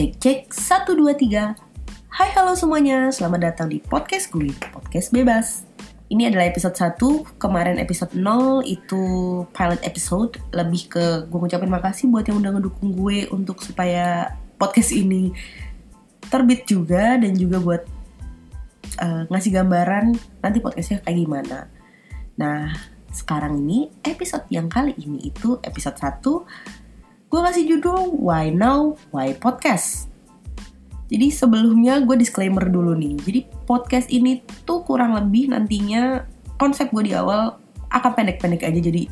Cek 1, 2, 3. Hai halo semuanya, selamat datang di podcast gue, podcast bebas. Ini adalah episode 1, kemarin episode 0 itu pilot episode. Lebih ke gue ngucapin makasih buat yang udah ngedukung gue untuk supaya podcast ini terbit juga. Dan juga buat ngasih gambaran nanti podcastnya kayak gimana. Nah, sekarang ini episode yang kali ini itu episode 1. Gue kasih judul Why Now Why Podcast. Jadi sebelumnya gue disclaimer dulu nih. Jadi podcast ini tuh kurang lebih nantinya konsep gue di awal akan pendek-pendek aja. Jadi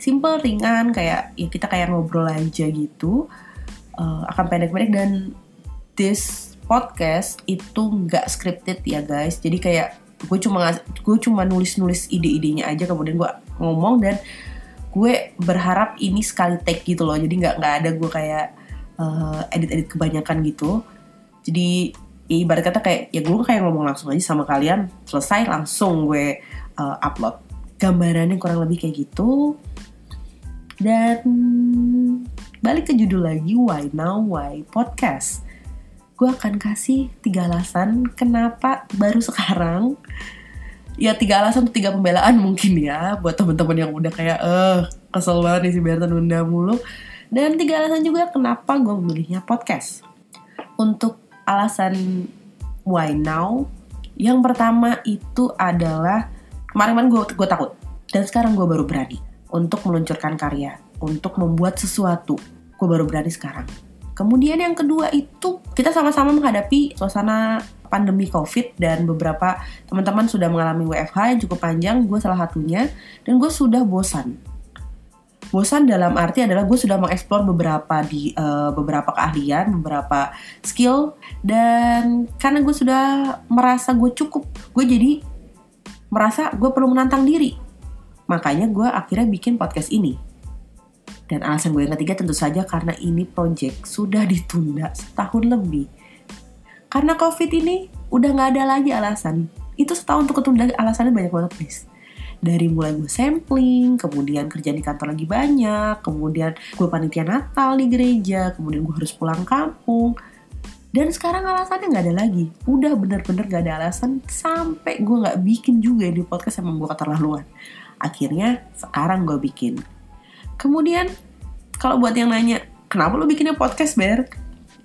simple, ringan, kayak ya kita kayak ngobrol aja gitu. Akan pendek-pendek dan this podcast itu nggak scripted ya guys. Jadi kayak gue cuma nulis ide-idenya aja, kemudian gue ngomong dan gue berharap ini sekali take gitu loh, jadi nggak ada gue kayak edit kebanyakan gitu. Jadi ya ibarat kata kayak ya gue kayak ngomong langsung aja sama kalian, selesai langsung gue upload. Gambarannya kurang lebih kayak gitu. Dan balik ke judul lagi, Why Now Why Podcast. Gue akan kasih 3 alasan kenapa baru sekarang. Ya 3 alasan atau 3 pembelaan mungkin ya, buat teman-teman yang udah kayak kesel banget nih si Bertan nunda mulu. Dan 3 alasan juga kenapa gue memilihnya podcast. Untuk alasan why now, yang pertama itu adalah kemarin gue takut, dan sekarang gue baru berani untuk meluncurkan karya, untuk membuat sesuatu. Gue baru berani sekarang. Kemudian yang kedua itu kita sama-sama menghadapi suasana pandemi COVID, dan beberapa teman-teman sudah mengalami WFH yang cukup panjang, gue salah satunya, dan gue sudah bosan dalam arti adalah gue sudah mengeksplor beberapa keahlian, beberapa skill, dan karena gue sudah merasa gue cukup, gue jadi merasa gue perlu menantang diri, makanya gue akhirnya bikin podcast ini. Dan alasan gue yang ketiga tentu saja karena ini project sudah ditunda setahun lebih. Karena COVID ini udah gak ada lagi alasan. Itu setahun untuk ketunda alasannya banyak banget guys. Dari mulai gue sampling, kemudian kerjaan di kantor lagi banyak, kemudian gue panitia Natal di gereja, kemudian gue harus pulang kampung. Dan sekarang alasannya gak ada lagi. Udah bener-bener gak ada alasan, sampai gue gak bikin juga di podcast, emang gue keterlaluan. Akhirnya sekarang gue bikin. Kemudian kalau buat yang nanya, kenapa lo bikinnya podcast Ber?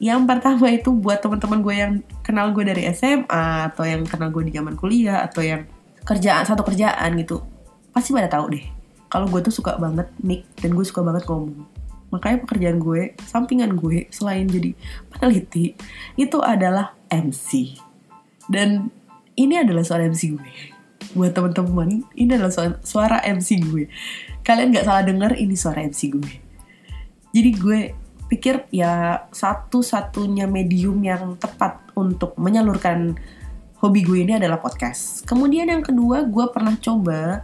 Yang pertama itu buat teman-teman gue yang kenal gue dari SMA, atau yang kenal gue di zaman kuliah, atau yang kerjaan gitu. Pasti pada tahu deh kalau gue tuh suka banget mic dan gue suka banget ngomong. Makanya pekerjaan gue, sampingan gue, selain jadi peneliti, itu adalah MC. Dan ini adalah suara MC gue. Buat teman-teman, ini adalah suara MC gue. Kalian gak salah denger, ini suara MC gue. Jadi gue pikir ya satu-satunya medium yang tepat untuk menyalurkan hobi gue ini adalah podcast. Kemudian yang kedua, gue pernah coba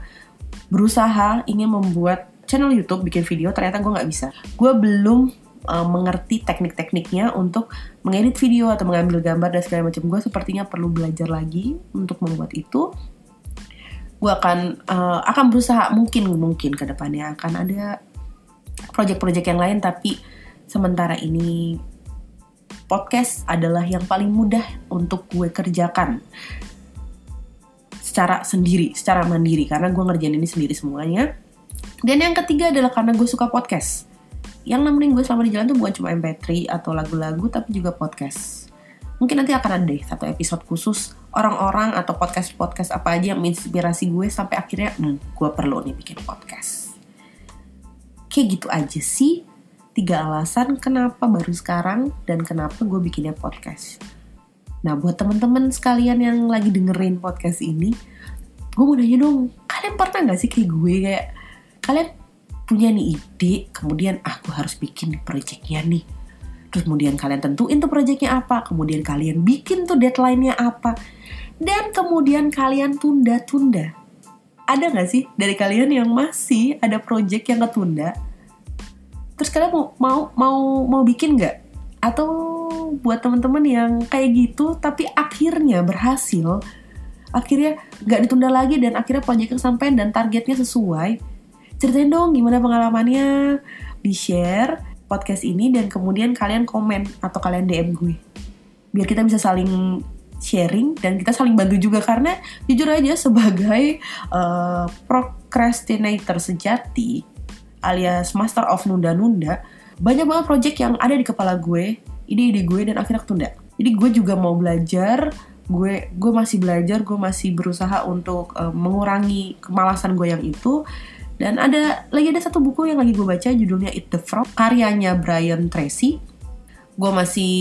berusaha ingin membuat channel YouTube, bikin video, ternyata gue gak bisa. Gue belum mengerti teknik-tekniknya untuk mengedit video atau mengambil gambar dan segala macam. Gue sepertinya perlu belajar lagi untuk membuat itu. Gue akan berusaha, mungkin ke depannya akan ada project-project yang lain, tapi sementara ini podcast adalah yang paling mudah untuk gue kerjakan secara mandiri, karena gue ngerjain ini sendiri semuanya. Dan yang ketiga adalah karena gue suka podcast. Yang nemenin gue selama di jalan tuh bukan cuma MP3 atau lagu-lagu, tapi juga podcast. Mungkin nanti akan ada deh satu episode khusus orang-orang atau podcast-podcast apa aja yang menginspirasi gue, sampai akhirnya gue perlu nih bikin podcast. Kayak gitu aja sih 3 alasan kenapa baru sekarang dan kenapa gue bikinnya podcast. Nah, buat teman-teman sekalian yang lagi dengerin podcast ini, gue mau nanya dong, kalian pernah nggak sih kayak gue, kayak kalian punya nih ide, kemudian gue harus bikin projectnya nih. Terus kemudian kalian tentuin tuh projectnya apa, kemudian kalian bikin tuh deadline-nya apa, dan kemudian kalian tunda-tunda. Ada nggak sih dari kalian yang masih ada project yang ketunda? Terus kalian mau bikin nggak? Atau buat teman-teman yang kayak gitu tapi akhirnya berhasil, akhirnya nggak ditunda lagi dan akhirnya proyeknya sampai dan targetnya sesuai, ceritain dong gimana pengalamannya, di share. podcast ini dan kemudian kalian komen atau kalian DM gue. Biar kita bisa saling sharing dan kita saling bantu juga, karena jujur aja sebagai procrastinator sejati alias master of nunda-nunda, banyak banget project yang ada di kepala gue, ide-ide gue, dan akhirnya ketunda. Jadi gue juga mau belajar, gue masih belajar, gue masih berusaha untuk mengurangi kemalasan gue yang itu. Dan ada satu buku yang lagi gue baca, judulnya Eat the Frog, karyanya Brian Tracy. Gue masih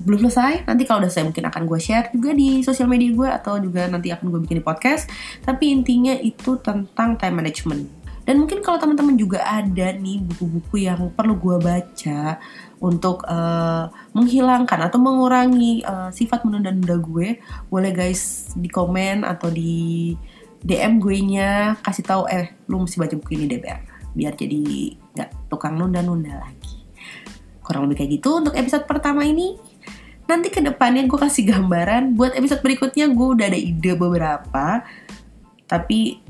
belum selesai, nanti kalau udah saya mungkin akan gue share juga di sosial media gue atau juga nanti akan gue bikin di podcast. Tapi intinya itu tentang time management. Dan mungkin kalau teman-teman juga ada nih buku-buku yang perlu gue baca untuk menghilangkan atau mengurangi sifat menunda-nunda gue, boleh guys di komen atau di DM gue-nya kasih tahu lu mesti baca buku ini deh biar jadi nggak tukang nunda-nunda lagi. Kurang lebih kayak gitu untuk episode pertama ini. Nanti ke depannya gue kasih gambaran buat episode berikutnya, gue udah ada ide beberapa, tapi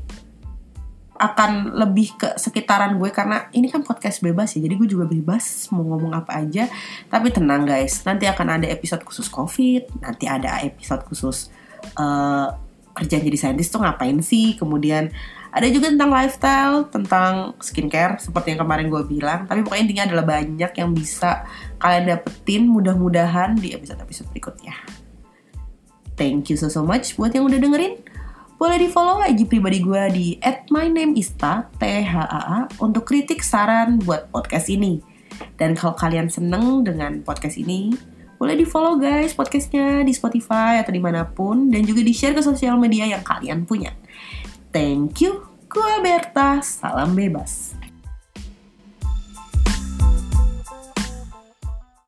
akan lebih ke sekitaran gue karena ini kan podcast bebas ya, jadi gue juga bebas mau ngomong apa aja. Tapi tenang guys, nanti akan ada episode khusus COVID, nanti ada episode khusus kerjaan jadi saintis tuh ngapain sih, kemudian ada juga tentang lifestyle, tentang skincare seperti yang kemarin gue bilang. Tapi pokoknya intinya adalah banyak yang bisa kalian dapetin mudah-mudahan di episode-episode berikutnya. Thank you so much buat yang udah dengerin. Boleh di-follow IG pribadi gue di @mynameista THAA untuk kritik, saran buat podcast ini. Dan kalau kalian seneng dengan podcast ini, boleh di-follow guys podcastnya di Spotify atau dimanapun. Dan juga di-share ke sosial media yang kalian punya. Thank you, gue Berta. Salam bebas.